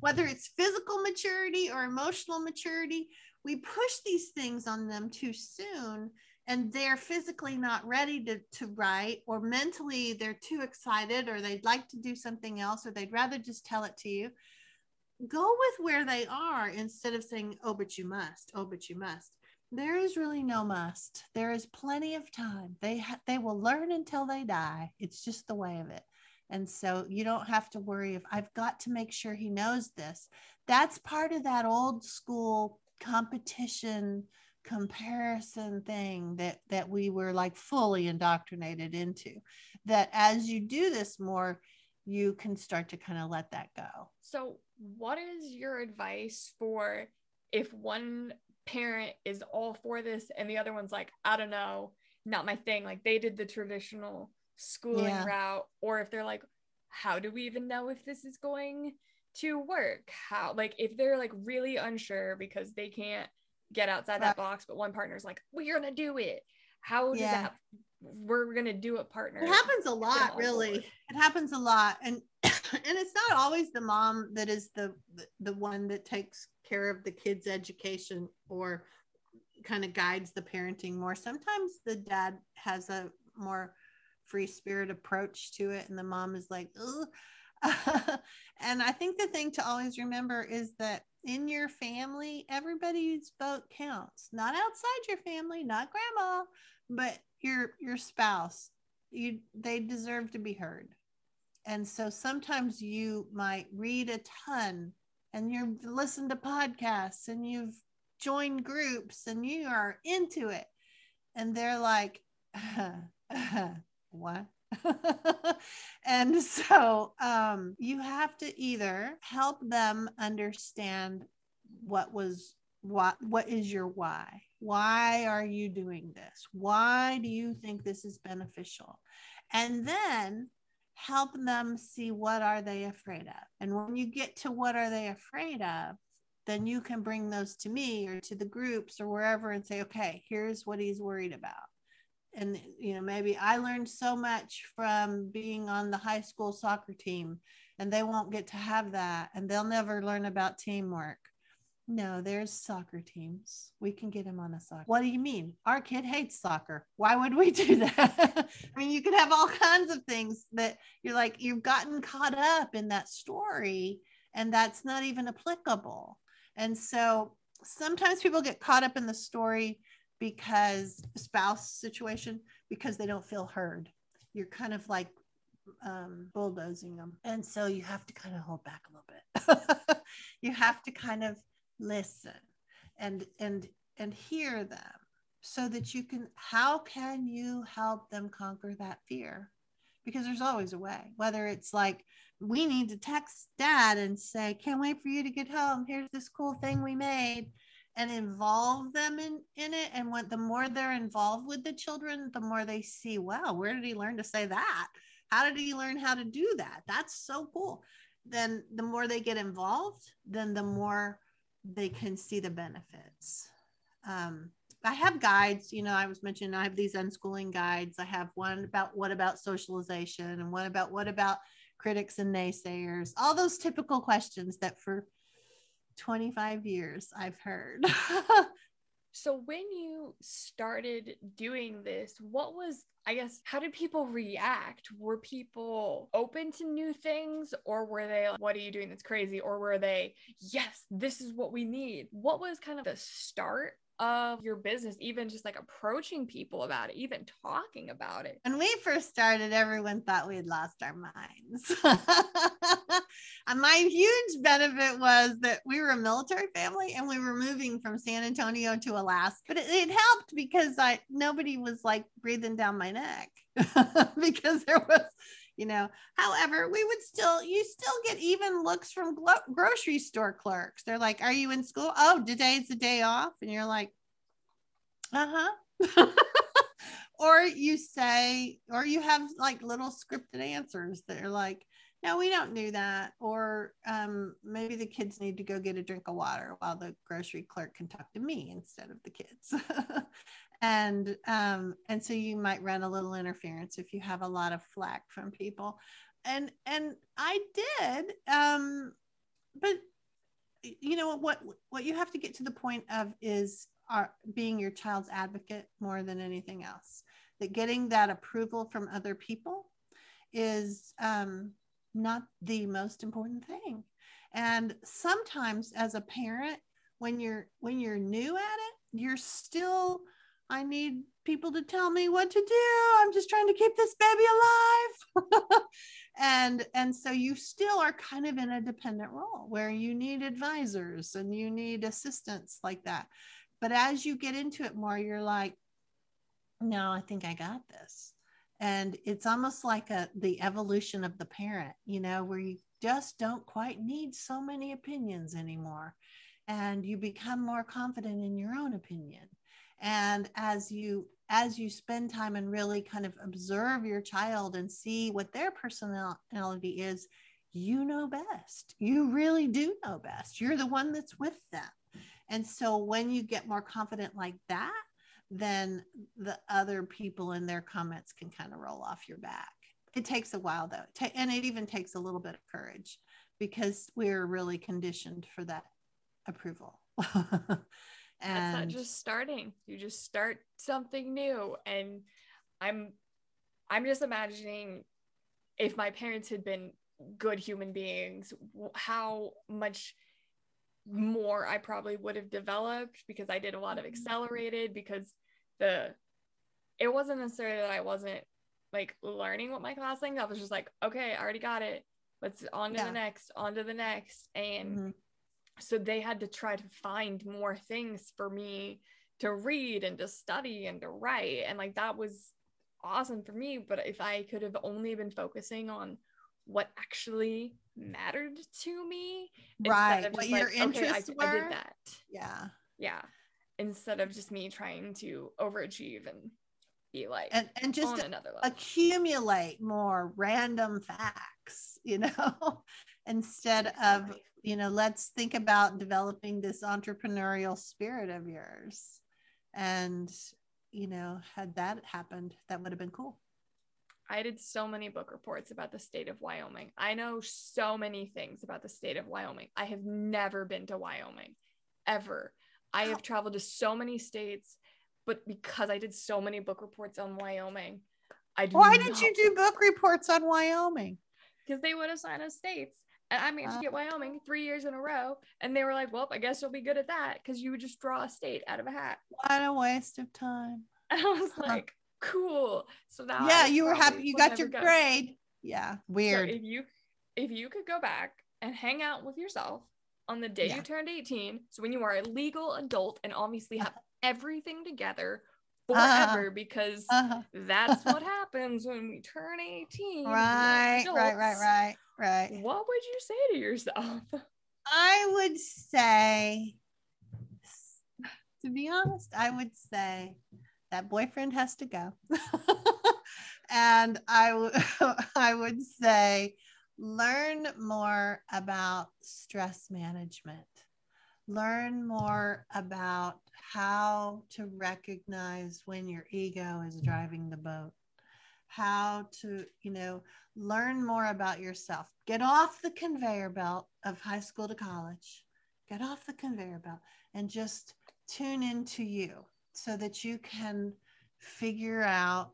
Whether it's physical maturity or emotional maturity, we push these things on them too soon, and they're physically not ready to, to write, or mentally they're too excited, or they'd like to do something else, or they'd rather just tell it to you. Go with where they are instead of saying, oh, but you must, oh, but you must. There is really no must. There is plenty of time. They ha- they will learn until they die. It's just the way of it. And so you don't have to worry if I've got to make sure he knows this. That's part of that old school competition comparison thing that, that we were like fully indoctrinated into, that as you do this more, you can start to kind of let that go. So what is your advice for if one parent is all for this and the other one's like, I don't know, not my thing, like they did the traditional schooling yeah. route, or if they're like, how do we even know if this is going to work? How, like if they're like really unsure because they can't get outside that box, but one partner's like, we're gonna do it. How does yeah. that, we're gonna do it partner. It happens a lot, really. Board. It happens a lot. And and it's not always the mom that is the the one that takes care of the kids' education or kind of guides the parenting more. Sometimes the dad has a more free spirit approach to it and the mom is like, ugh. And I think the thing to always remember is that in your family, everybody's vote counts, not outside your family, not grandma, but your, your spouse, you, they deserve to be heard. And so sometimes you might read a ton and you've listened to podcasts and you've joined groups and you are into it. And they're like, uh, uh, what? And so um, you have to either help them understand what was what what is your why? Why are you doing this? Why do you think this is beneficial? And then help them see what are they afraid of. And when you get to what are they afraid of, then you can bring those to me or to the groups or wherever and say, okay, here's what he's worried about. And, you know, maybe I learned so much from being on the high school soccer team and they won't get to have that and they'll never learn about teamwork. No, there's soccer teams. We can get him on a soccer. What do you mean? Our kid hates soccer. Why would we do that? I mean, you could have all kinds of things that you're like, you've gotten caught up in that story and that's not even applicable. And so sometimes people get caught up in the story because spouse situation, because they don't feel heard. You're kind of like um, bulldozing them. And so you have to kind of hold back a little bit. You have to kind of listen and, and, and hear them so that you can, how can you help them conquer that fear? Because there's always a way, whether it's like, we need to text dad and say, can't wait for you to get home. Here's this cool thing we made. And involve them in, in it. And when, the more they're involved with the children, the more they see, wow, where did he learn to say that? How did he learn how to do that? That's so cool. Then the more they get involved, then the more they can see the benefits. Um, I have guides, you know, I was mentioning, I have these unschooling guides. I have one about what about socialization and one about what about critics and naysayers, all those typical questions that for twenty-five years I've heard. So when you started doing this, what was, I guess, how did people react? Were people open to new things, or were they like, what are you doing that's crazy? Or were they, yes, this is what we need? What was kind of the start of your business, even just like approaching people about it, even talking about it? When we first started, everyone thought we had lost our minds. And my huge benefit was that we were a military family and we were moving from San Antonio to Alaska. But it, it helped because I nobody was like breathing down my neck because there was, you know, however, we would still, you still get even looks from glo- grocery store clerks. They're like, are you in school? Oh, today's the day off. And you're like, uh-huh. Or you say, or you have like little scripted answers that are like, no, we don't do that. Or um, maybe the kids need to go get a drink of water while the grocery clerk can talk to me instead of the kids. And um, and so you might run a little interference if you have a lot of flack from people. And and I did, um, but you know, what, what you have to get to the point of is our, being your child's advocate more than anything else. That getting that approval from other people is um, not the most important thing. And sometimes as a parent, when you're when you're new at it, you're still, I need people to tell me what to do. I'm just trying to keep this baby alive. and, and so you still are kind of in a dependent role where you need advisors and you need assistance like that. But as you get into it more, you're like, no, I think I got this. And it's almost like a, the evolution of the parent, you know, where you just don't quite need so many opinions anymore. And you become more confident in your own opinion. And as you, as you spend time and really kind of observe your child and see what their personality is, you know best. You really do know best. You're the one that's with them. And so when you get more confident like that, then the other people in their comments can kind of roll off your back. It takes a while though. And it even takes a little bit of courage because we're really conditioned for that approval. And that's not just starting. You just start something new. And I'm, I'm just imagining if my parents had been good human beings, how much more I probably would have developed, because I did a lot of accelerated, because the, it wasn't necessarily that I wasn't like learning what my class thing, I was just like, okay, I already got it. Let's on to yeah. the next, on to the next. And mm-hmm. so they had to try to find more things for me to read and to study and to write. And like, that was awesome for me. But if I could have only been focusing on what actually mattered to me, right, what your like, interests okay, I, were. I did that. Yeah. Yeah. Instead of just me trying to overachieve and be like, and, and just on another level. Accumulate more random facts, you know, instead exactly. of, you know, let's think about developing this entrepreneurial spirit of yours. And, you know, had that happened, that would have been cool. I did so many book reports about the state of Wyoming. I know so many things about the state of Wyoming. I have never been to Wyoming, ever. I have traveled to so many states, but because I did so many book reports on Wyoming, I do Why did you do book reports on Wyoming? Because they would assign us states. And I managed to get Wyoming three years in a row. And they were like, well, I guess you'll be good at that because you would just draw a state out of a hat. What a waste of time. And I was like, cool. So now yeah, you were happy you got your go. grade. Yeah, weird. So if you if you could go back and hang out with yourself on the day yeah. you turned eighteen, so when you are a legal adult and obviously have everything together forever, uh, because uh, that's what happens when we turn eighteen. Right, adults, right, right, right, right. What would you say to yourself? I would say, to be honest, I would say, that boyfriend has to go. And I, w- I would say, learn more about stress management. Learn more about how to recognize when your ego is driving the boat. How to, you know, learn more about yourself. Get off the conveyor belt of high school to college. Get off the conveyor belt and just tune into you, so that you can figure out,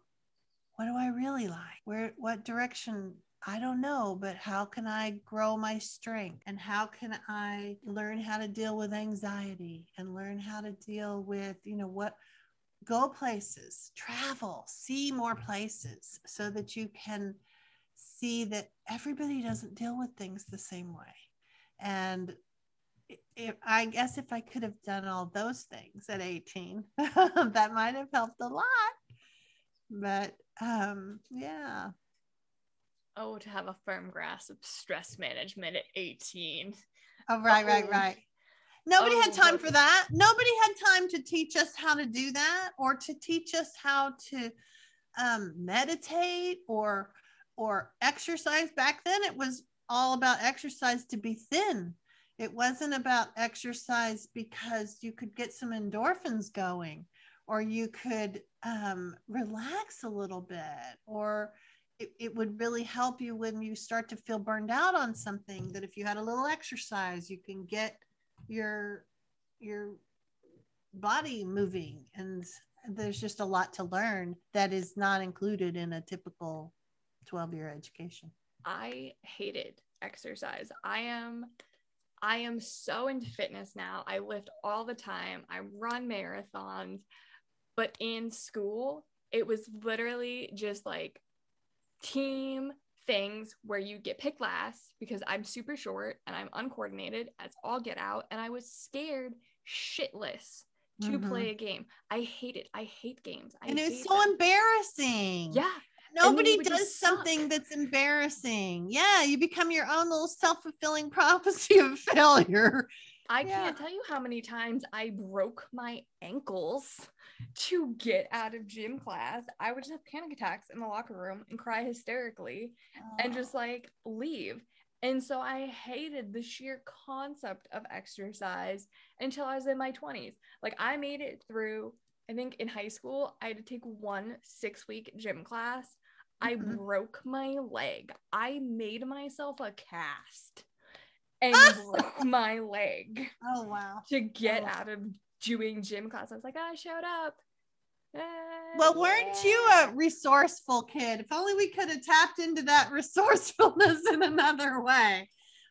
what do I really like? Where, what direction? I don't know, but how can I grow my strength? And how can I learn how to deal with anxiety and learn how to deal with, you know, what, go places, travel, see more places, so that you can see that everybody doesn't deal with things the same way. And If, I guess if I could have done all those things at eighteen, that might have helped a lot. But um, yeah. Oh, to have a firm grasp of stress management at eighteen. Oh, right, oh. right, right. Nobody oh, had time for that. Nobody had time to teach us how to do that, or to teach us how to um, meditate or or exercise. Back then, it was all about exercise to be thin. It wasn't about exercise because you could get some endorphins going, or you could um, relax a little bit, or it, it would really help you when you start to feel burned out on something, that if you had a little exercise, you can get your, your body moving. And there's just a lot to learn that is not included in a typical twelve-year education. I hated exercise. I am... I am so into fitness now. I lift all the time. I run marathons. But in school, it was literally just like team things where you get picked last because I'm super short and I'm uncoordinated as all get out. And I was scared shitless to mm-hmm. play a game. I hate it. I hate games. I and hate it's so them. embarrassing. Yeah. Nobody does something suck. That's embarrassing. Yeah. You become your own little self-fulfilling prophecy of failure. I yeah. can't tell you how many times I broke my ankles to get out of gym class. I would just have panic attacks in the locker room and cry hysterically oh. and just like leave. And so I hated the sheer concept of exercise until I was in my twenties. Like I made it through, I think in high school, I had to take one six week gym class. Mm-hmm. I broke my leg. I made myself a cast and broke my leg. Oh, wow. To get oh. out of doing gym class. I was like, I showed up. Uh, well, weren't yeah. you a resourceful kid? If only we could have tapped into that resourcefulness in another way.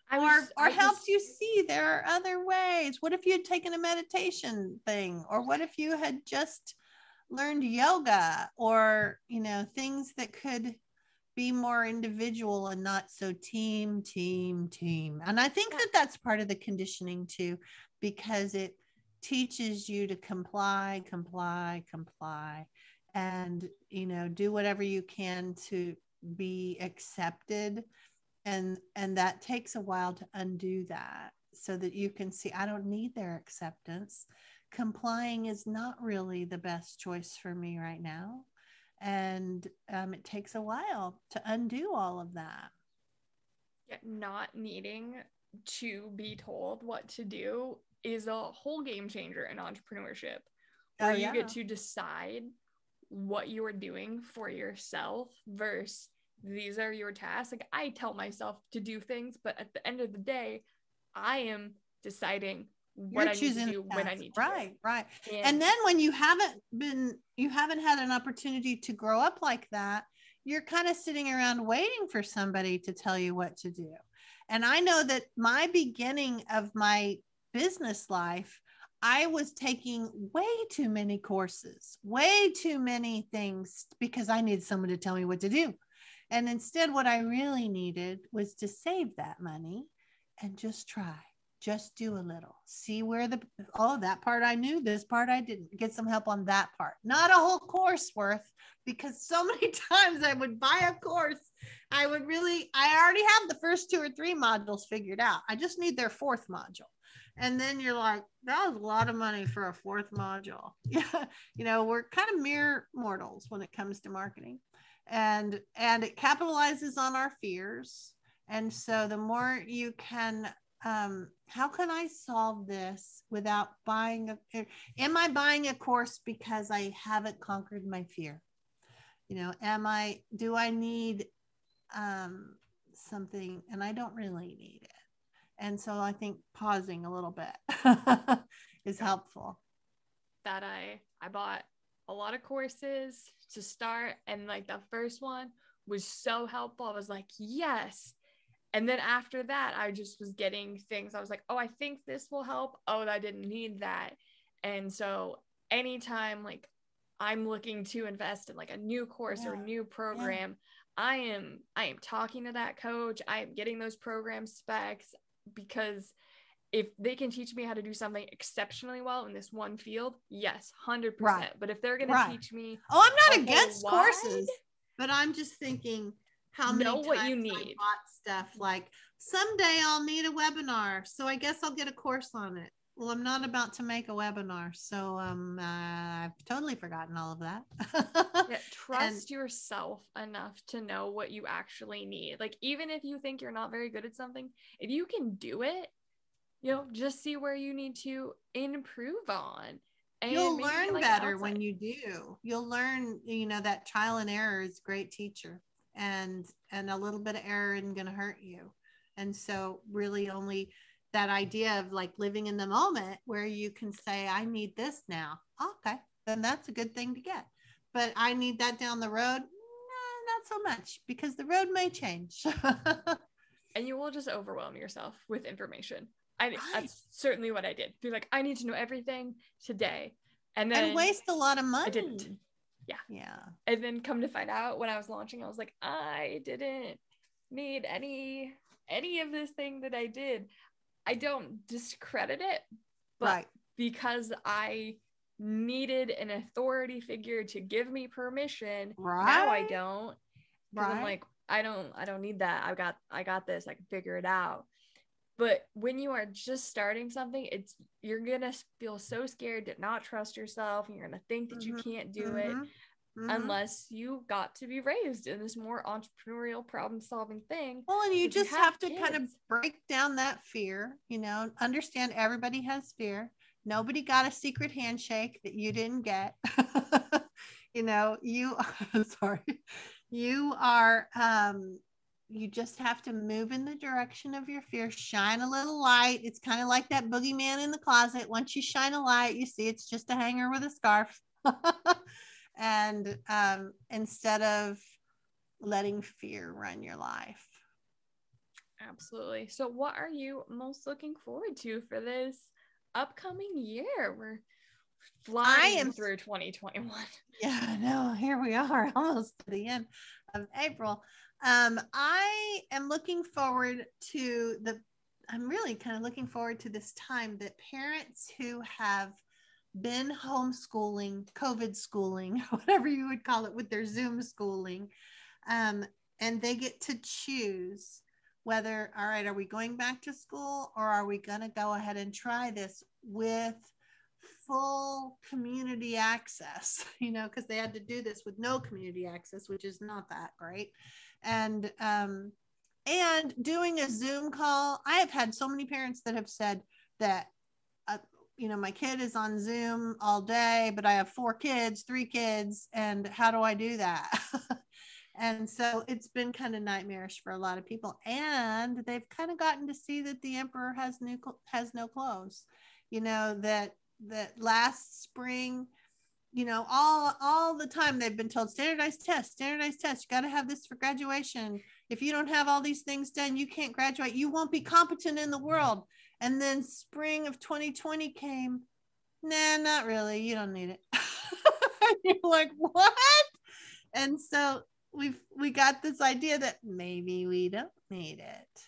I was, or or I helped was, you see there are other ways. What if you had taken a meditation thing? Or what if you had just learned yoga or, you know, things that could be more individual and not so team, team, team. And I think that that's part of the conditioning too, because it teaches you to comply, comply, comply, and, you know, do whatever you can to be accepted. And, and that takes a while to undo that so that you can see, I don't need their acceptance. Complying is not really the best choice for me right now. And um, it takes a while to undo all of that. Yeah, not needing to be told what to do is a whole game changer in entrepreneurship, where oh, yeah. you get to decide what you are doing for yourself versus these are your tasks. Like I tell myself to do things, but at the end of the day, I am deciding what You're I need to do when I need to. Right, right. And, and then when you haven't been, you haven't had an opportunity to grow up like that, you're kind of sitting around waiting for somebody to tell you what to do. And I know that my beginning of my business life, I was taking way too many courses, way too many things because I needed someone to tell me what to do. And instead, what I really needed was to save that money and just try, just do a little, see where the, oh, that part I knew, this part I didn't, get some help on that part. Not a whole course worth, because so many times I would buy a course. I would really, I already have the first two or three modules figured out. I just need their fourth module. And then you're like, that was a lot of money for a fourth module. Yeah. You know, we're kind of mere mortals when it comes to marketing. And, and it capitalizes on our fears. And so the more you can, um, how can I solve this without buying a, am I buying a course because I haven't conquered my fear? You know, am I, do I need um, something and I don't really need it? And so I think pausing a little bit is helpful. That I, I bought a lot of courses to start. And like the first one was so helpful. I was like, yes. And then after that, I just was getting things. I was like, oh, I think this will help. Oh, I didn't need that. And so anytime like I'm looking to invest in like a new course yeah. or a new program, yeah. I am, I am talking to that coach. I am getting those program specs, because if they can teach me how to do something exceptionally well in this one field, yes, one hundred percent. Right. But if they're going right. to teach me. Oh, I'm not against wide, courses, but I'm just thinking how many know times what you need. I bought stuff like someday I'll need a webinar. So I guess I'll get a course on it. Well, I'm not about to make a webinar. So um, uh, I've totally forgotten all of that. yeah, trust and, yourself enough to know what you actually need. Like, even if you think you're not very good at something, if you can do it, you know, just see where you need to improve on. And you'll learn like better when you do. You'll learn, you know, that trial and error is a great teacher, and and a little bit of error isn't going to hurt you. And so really only that idea of like living in the moment where you can say, I need this now. Okay, then that's a good thing to get. But I need that down the road. No, not so much, because the road may change. And you will just overwhelm yourself with information. I right. That's certainly what I did. Be like, I need to know everything today. And then and waste a lot of money. I didn't. Yeah. Yeah. And then come to find out when I was launching, I was like, I didn't need any, any of this thing that I did. I don't discredit it, but right. because I needed an authority figure to give me permission. Right. Now I don't. Right. I'm like, I don't, I don't need that. I've got, I got this. I can figure it out. But when you are just starting something, it's, you're going to feel so scared to not trust yourself. And you're going to think that mm-hmm, you can't do mm-hmm, it mm-hmm. unless you got to be raised in this more entrepreneurial problem solving thing. Well, and you just you have, have to kids. kind of break down that fear, you know, understand everybody has fear. Nobody got a secret handshake that you didn't get. You know, you, I'm sorry, you are, um, you just have to move in the direction of your fear, shine a little light. It's kind of like that boogeyman in the closet. Once you shine a light, you see it's just a hanger with a scarf. And um, instead of letting fear run your life. Absolutely. So what are you most looking forward to for this upcoming year? We're flying I am, through twenty twenty-one. Yeah, I know. Here we are almost to the end of April. Um, I am looking forward to the, I'm really kind of looking forward to this time that parents who have been homeschooling, COVID schooling, whatever you would call it, with their Zoom schooling, um, and they get to choose whether, all right, are we going back to school or are we going to go ahead and try this with full community access, you know, because they had to do this with no community access, which is not that great. And, um, and doing a Zoom call, I have had so many parents that have said that, uh, you know, my kid is on Zoom all day, but I have four kids, three kids, and how do I do that? And so it's been kind of nightmarish for a lot of people. And they've kind of gotten to see that the emperor has new, has no clothes, you know, that, that last spring, you know, all all the time they've been told standardized tests, standardized tests. You got to have this for graduation. If you don't have all these things done, you can't graduate. You won't be competent in the world. And then spring of twenty twenty came. Nah, not really. You don't need it. You're like, what? And so we've we got this idea that maybe we don't need it.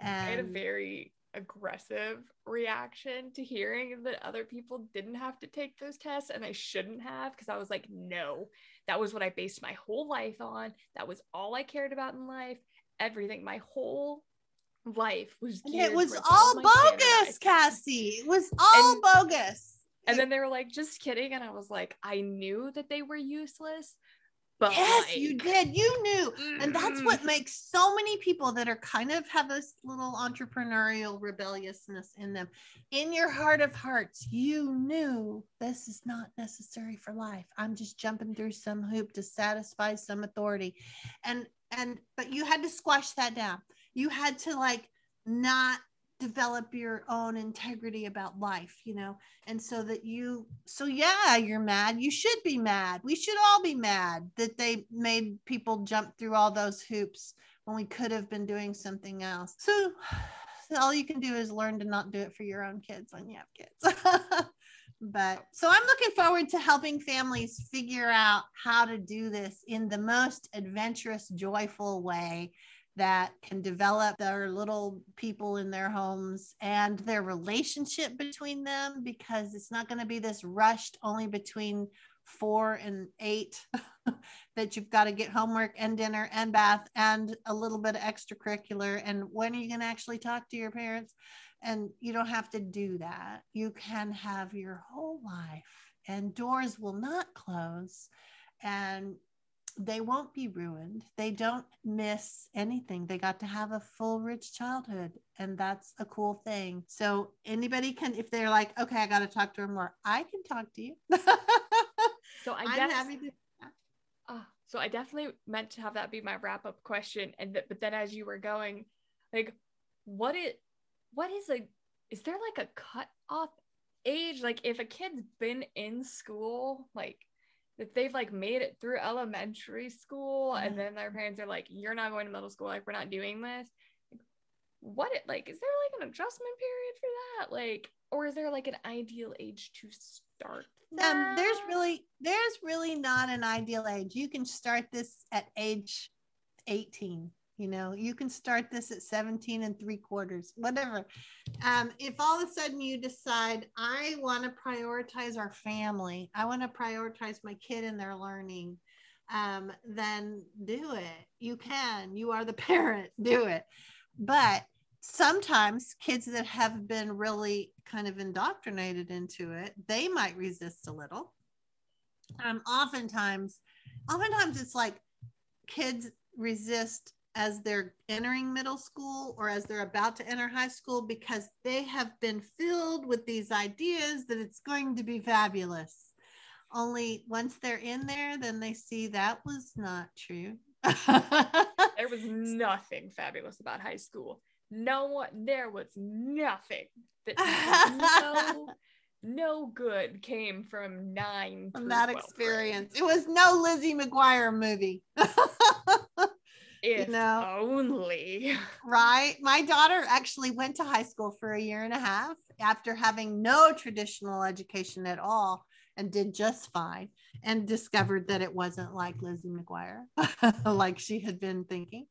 And I had a very aggressive reaction to hearing that other people didn't have to take those tests and they shouldn't have, because I was like, no, that was what I based my whole life on. That was all I cared about in life. Everything, my whole life was geared. It was all bogus, Cassie. It was all and, bogus. And then they were like, just kidding. And I was like, I knew that they were useless. But yes, like, you did. You knew. Mm-hmm. And that's what makes so many people that are kind of have this little entrepreneurial rebelliousness in them. In your heart of hearts, you knew this is not necessary for life. I'm just jumping through some hoop to satisfy some authority. And, and, but you had to squash that down. You had to like not develop your own integrity about life, you know? And so that you, so yeah, you're mad. You should be mad. We should all be mad that they made people jump through all those hoops when we could have been doing something else. So, so all you can do is learn to not do it for your own kids when you have kids. But so I'm looking forward to helping families figure out how to do this in the most adventurous, joyful way that can develop their little people in their homes and their relationship between them, because it's not going to be this rushed only between four and eight that you've got to get homework and dinner and bath and a little bit of extracurricular. And when are you going to actually talk to your parents? And you don't have to do that. You can have your whole life and doors will not close. And they won't be ruined. They don't miss anything. They got to have a full, rich childhood. And that's a cool thing. So anybody can, if they're like, okay, I got to talk to her more, I can talk to you. So I guess, happy to- oh, so I definitely meant to have that be my wrap up question. And th- but then as you were going, like, what is, what is a, is there like a cut off age? Like if a kid's been in school, like, if they've like made it through elementary school and then their parents are like, you're not going to middle school, like we're not doing this, what it like, is there like an adjustment period for that? Like, or is there like an ideal age to start that? Um, there's really, there's really not an ideal age. You can start this at age eighteen, you know, you can start this at seventeen and three quarters, whatever. Um, if all of a sudden you decide, I want to prioritize our family, I want to prioritize my kid and their learning, um, then do it. You can, you are the parent, do it. But sometimes kids that have been really kind of indoctrinated into it, they might resist a little. Um, oftentimes, oftentimes it's like kids resist as they're entering middle school or as they're about to enter high school, because they have been filled with these ideas that it's going to be fabulous. Only once they're in there, then they see that was not true. There was nothing fabulous about high school. No, there was nothing that no, no good came from nine from that experience. It was no Lizzie McGuire movie. If you know, only. Right. My daughter actually went to high school for a year and a half after having no traditional education at all, and did just fine, and discovered that it wasn't like Lizzie McGuire, like she had been thinking,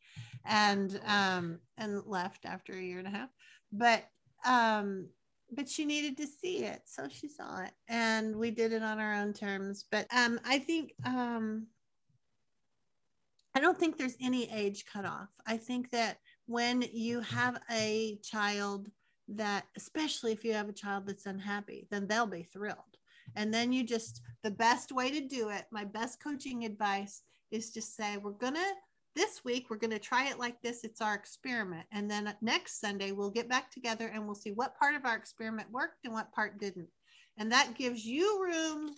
and um, and left after a year and a half. But um, but she needed to see it, so she saw it, and we did it on our own terms. But um, I think um, I don't think there's any age cutoff. I think that when you have a child that, especially if you have a child that's unhappy, then they'll be thrilled. And then you just, the best way to do it, my best coaching advice is to say, we're going to, this week, we're going to try it like this. It's our experiment. And then next Sunday, we'll get back together and we'll see what part of our experiment worked and what part didn't. And that gives you room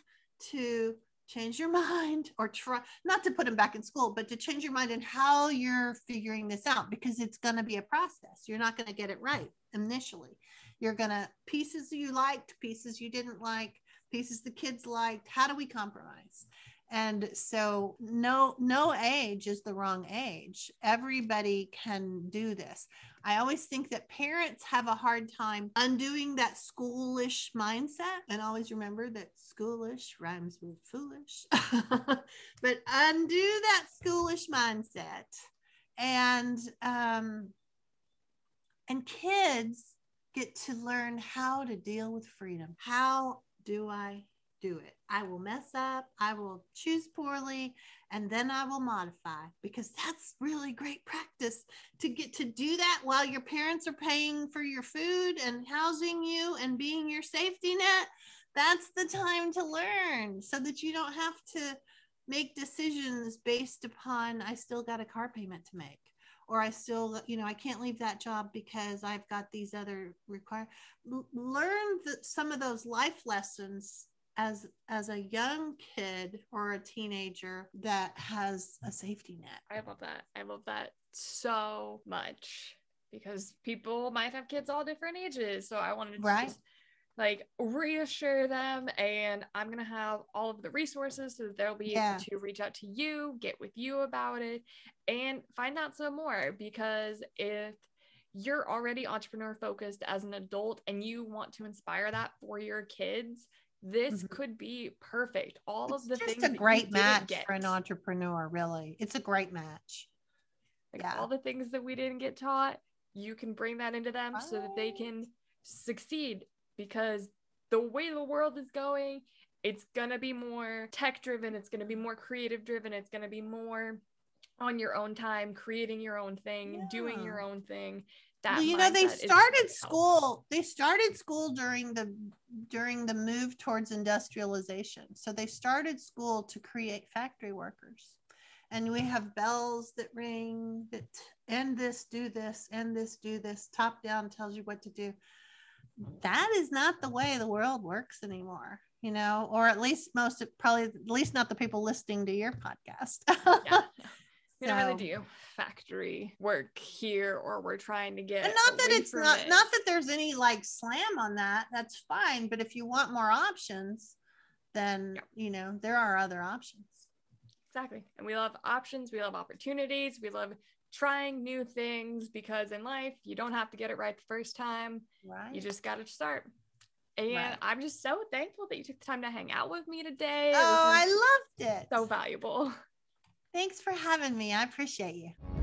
to change your mind, or try not to put them back in school, but to change your mind in how you're figuring this out, because it's going to be a process. You're not going to get it right initially. You're going to, pieces you liked, pieces you didn't like, pieces the kids liked, how do we compromise? And so no, no age is the wrong age. Everybody can do this. I always think that parents have a hard time undoing that schoolish mindset. And always remember that schoolish rhymes with foolish, but undo that schoolish mindset. And, um, and kids get to learn how to deal with freedom. How do I do it? I will mess up. I will choose poorly, and then I will modify, because that's really great practice to get to do that while your parents are paying for your food and housing you and being your safety net. That's the time to learn, so that you don't have to make decisions based upon, I still got a car payment to make, or I still, you know, I can't leave that job because I've got these other require. L- learn the, some of those life lessons as, as a young kid or a teenager that has a safety net. I love that. I love that so much, because people might have kids all different ages. So I wanted to right. just like reassure them, and I'm going to have all of the resources so that they'll be yeah. able to reach out to you, get with you about it, and find out some more. Because if you're already entrepreneur focused as an adult and you want to inspire that for your kids, this mm-hmm. could be perfect. All it's of the just things, a great match for an entrepreneur. Really, it's a great match. Like yeah. all the things that we didn't get taught, you can bring that into them oh. so that they can succeed. Because the way the world is going, it's going to be more tech driven. It's going to be more creative driven. It's going to be more on your own time, creating your own thing, yeah. doing your own thing. That well, you know, they started school. They started school during the, during the move towards industrialization. So they started school to create factory workers. And we have bells that ring that end this, do this, end this, do this, top down tells you what to do. That is not the way the world works anymore, you know, or at least most, probably at least not the people listening to your podcast. yeah. We so. don't really do factory work here, or we're trying to get. And not that it's not, it. not that there's any like slam on that. That's fine. But if you want more options, then, yeah. you know, there are other options. Exactly. And we love options. We love opportunities. We love trying new things, because in life, you don't have to get it right the first time. Right. You just got to start. And right. I'm just so thankful that you took the time to hang out with me today. Oh, I loved it. So valuable. Thanks for having me. I appreciate you.